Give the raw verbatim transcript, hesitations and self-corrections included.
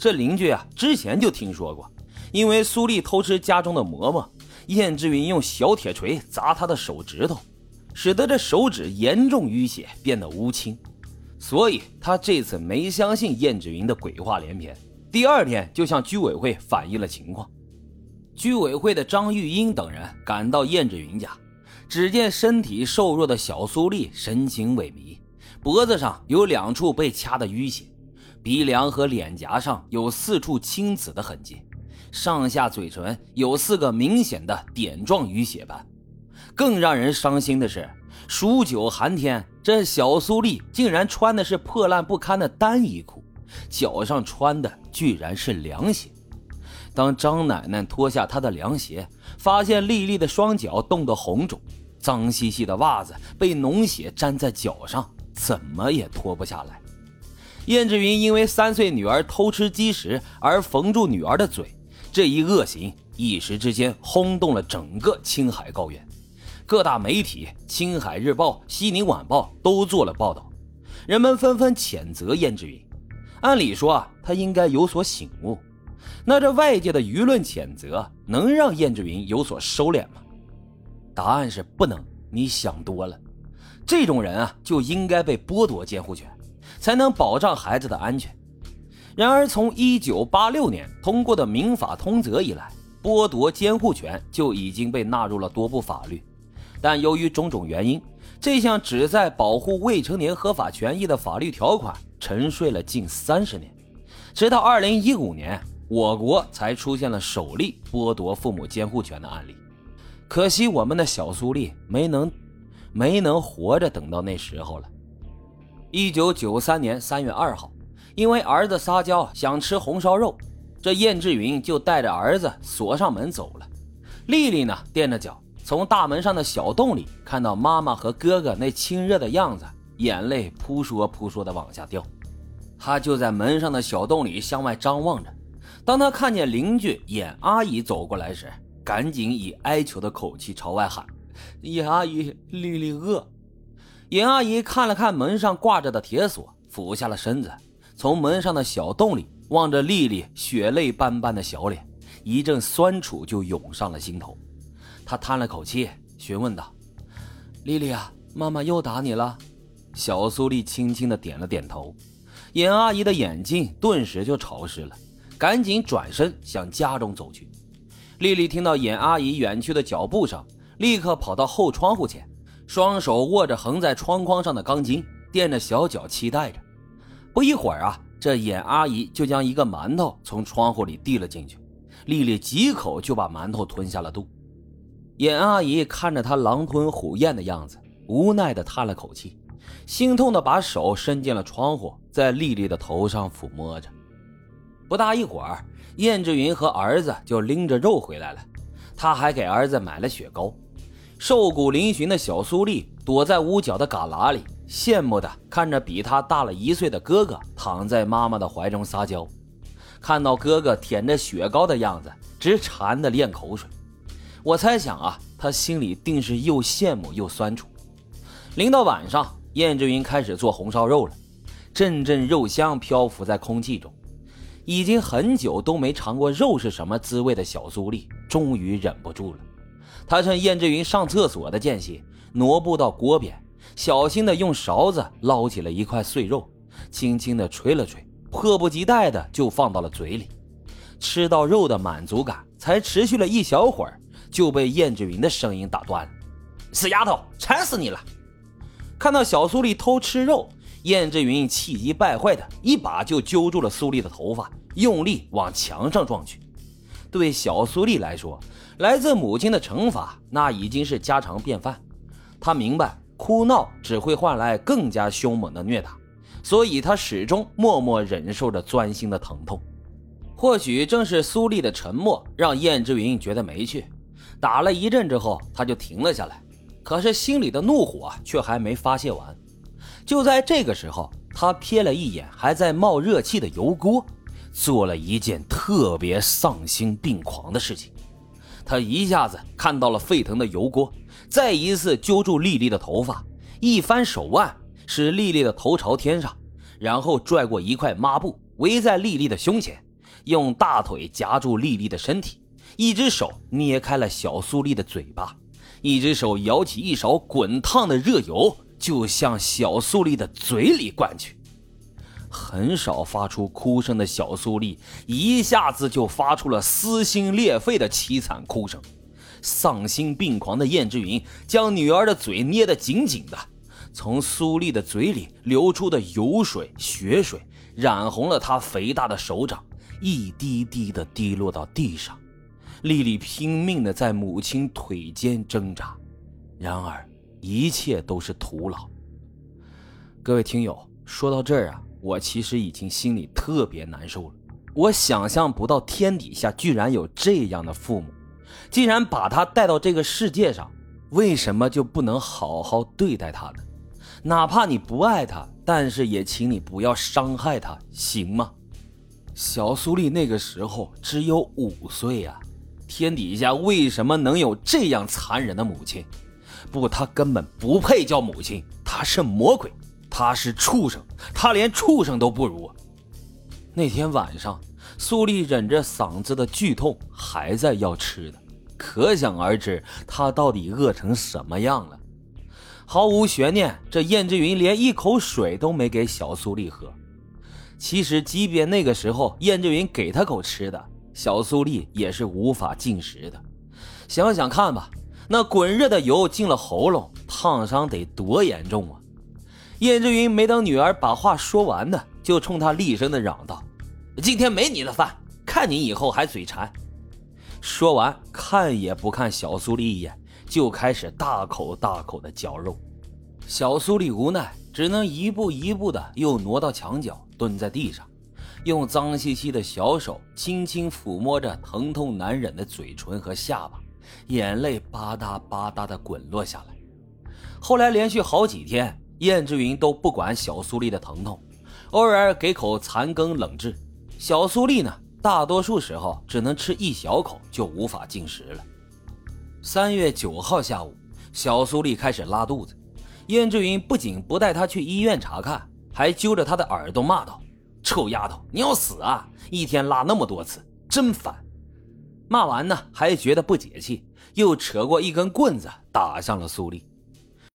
这邻居啊，之前就听说过，因为苏丽偷吃家中的馍馍，燕之云用小铁锤砸她的手指头，使得这手指严重淤血，变得乌青。所以他这次没相信燕之云的鬼话连篇，第二天就向居委会反映了情况。居委会的张玉英等人赶到燕之云家，只见身体瘦弱的小苏丽神情萎靡，脖子上有两处被掐的淤血，鼻梁和脸颊上有四处青紫的痕迹，上下嘴唇有四个明显的点状淤血斑。更让人伤心的是，数九寒天，这小苏丽竟然穿的是破烂不堪的单衣裤，脚上穿的居然是凉鞋。当张奶奶脱下她的凉鞋，发现丽丽的双脚冻得红肿，脏兮兮的袜子被脓血沾在脚上，怎么也脱不下来。燕之云因为三岁女儿偷吃鸡食而缝住女儿的嘴，这一恶行一时之间轰动了整个青海高原。各大媒体，青海日报、西宁晚报都做了报道，人们纷纷谴责燕之云。按理说啊，他应该有所醒悟，那这外界的舆论谴责能让燕之云有所收敛吗？答案是不能，你想多了。这种人啊，就应该被剥夺监护权，才能保障孩子的安全。然而从一九八六年通过的民法通则以来，剥夺监护权就已经被纳入了多部法律。但由于种种原因，这项旨在保护未成年合法权益的法律条款沉睡了近三十年，直到二零一五年，我国才出现了首例剥夺父母监护权的案例。可惜我们的小苏丽没能没能活着等到那时候了。一九九三年三月二号，因为儿子撒娇想吃红烧肉，这燕之云就带着儿子锁上门走了。丽丽呢，垫着脚从大门上的小洞里看到妈妈和哥哥那亲热的样子，眼泪扑簌扑簌地往下掉。他就在门上的小洞里向外张望着，当他看见邻居眼阿姨走过来时，赶紧以哀求的口气朝外喊：眼阿姨，丽丽饿。眼阿姨看了看门上挂着的铁锁，俯下了身子，从门上的小洞里望着丽丽血泪斑斑的小脸，一阵酸楚就涌上了心头。他叹了口气，询问道：“丽丽啊，妈妈又打你了？”小苏丽轻轻地点了点头。严阿姨的眼睛顿时就潮湿了，赶紧转身向家中走去。丽丽听到严阿姨远去的脚步声，立刻跑到后窗户前，双手握着横在窗框上的钢筋，垫着小脚期待着。不一会儿啊，这严阿姨就将一个馒头从窗户里递了进去，丽丽几口就把馒头吞下了肚。眼阿姨看着他狼吞虎咽的样子，无奈地叹了口气，心痛地把手伸进了窗户，在丽丽的头上抚摸着。不大一会儿，燕之云和儿子就拎着肉回来了，他还给儿子买了雪糕。瘦骨嶙峋的小苏丽躲在屋角的旮旯里，羡慕地看着比他大了一岁的哥哥躺在妈妈的怀中撒娇，看到哥哥舔着雪糕的样子，直馋得咽口水。我猜想啊，他心里定是又羡慕又酸楚。临到晚上，燕之云开始做红烧肉了，阵阵肉香漂浮在空气中。已经很久都没尝过肉是什么滋味的小苏丽终于忍不住了，他趁燕之云上厕所的间隙，挪步到锅边，小心地用勺子捞起了一块碎肉，轻轻地吹了吹，迫不及待的就放到了嘴里。吃到肉的满足感才持续了一小会儿，就被燕之云的声音打断了：“死丫头，馋死你了！”看到小苏丽偷吃肉，燕之云气急败坏的一把就揪住了苏丽的头发，用力往墙上撞去。对小苏丽来说，来自母亲的惩罚那已经是家常便饭，她明白哭闹只会换来更加凶猛的虐打，所以她始终默默忍受着钻心的疼痛。或许正是苏丽的沉默让燕之云觉得没趣，打了一阵之后，他就停了下来，可是心里的怒火却还没发泄完。就在这个时候，他瞥了一眼还在冒热气的油锅，做了一件特别丧心病狂的事情。他一下子看到了沸腾的油锅，再一次揪住丽丽的头发，一翻手腕，使丽丽的头朝天上，然后拽过一块抹布围在丽丽的胸前，用大腿夹住丽丽的身体，一只手捏开了小苏丽的嘴巴，一只手舀起一勺滚烫的热油，就向小苏丽的嘴里灌去。很少发出哭声的小苏丽一下子就发出了撕心裂肺的凄惨哭声。丧心病狂的燕之云将女儿的嘴捏得紧紧的，从苏丽的嘴里流出的油水血水染红了她肥大的手掌，一滴滴地滴落到地上。丽丽拼命地在母亲腿间挣扎，然而一切都是徒劳。各位听友，说到这儿啊，我其实已经心里特别难受了，我想象不到天底下居然有这样的父母，既然把他带到这个世界上，为什么就不能好好对待他呢？哪怕你不爱他，但是也请你不要伤害他，行吗？小苏丽那个时候只有五岁啊，天底下为什么能有这样残忍的母亲？不，她根本不配叫母亲，她是魔鬼，她是畜生，她连畜生都不如。那天晚上，苏丽忍着嗓子的剧痛还在要吃的，可想而知她到底饿成什么样了。毫无悬念，这燕之云连一口水都没给小苏丽喝。其实即便那个时候燕之云给她口吃的，小苏丽也是无法进食的。想想看吧，那滚热的油进了喉咙，烫伤得多严重啊。燕之云没等女儿把话说完呢，就冲她厉声地嚷道，今天没你的饭，看你以后还嘴馋。说完看也不看小苏丽一眼，就开始大口大口的嚼肉。小苏丽无奈，只能一步一步的又挪到墙角，蹲在地上，用脏兮兮的小手轻轻抚摸着疼痛难忍的嘴唇和下巴，眼泪吧嗒吧嗒的滚落下来。后来连续好几天，燕之云都不管小苏丽的疼痛，偶尔给口残羹冷炙。小苏丽呢，大多数时候只能吃一小口就无法进食了。三月九号下午，小苏丽开始拉肚子，燕之云不仅不带她去医院查看，还揪着她的耳朵骂道，臭丫头，你要死啊，一天拉那么多次，真烦。骂完呢还觉得不解气，又扯过一根棍子打向了苏丽。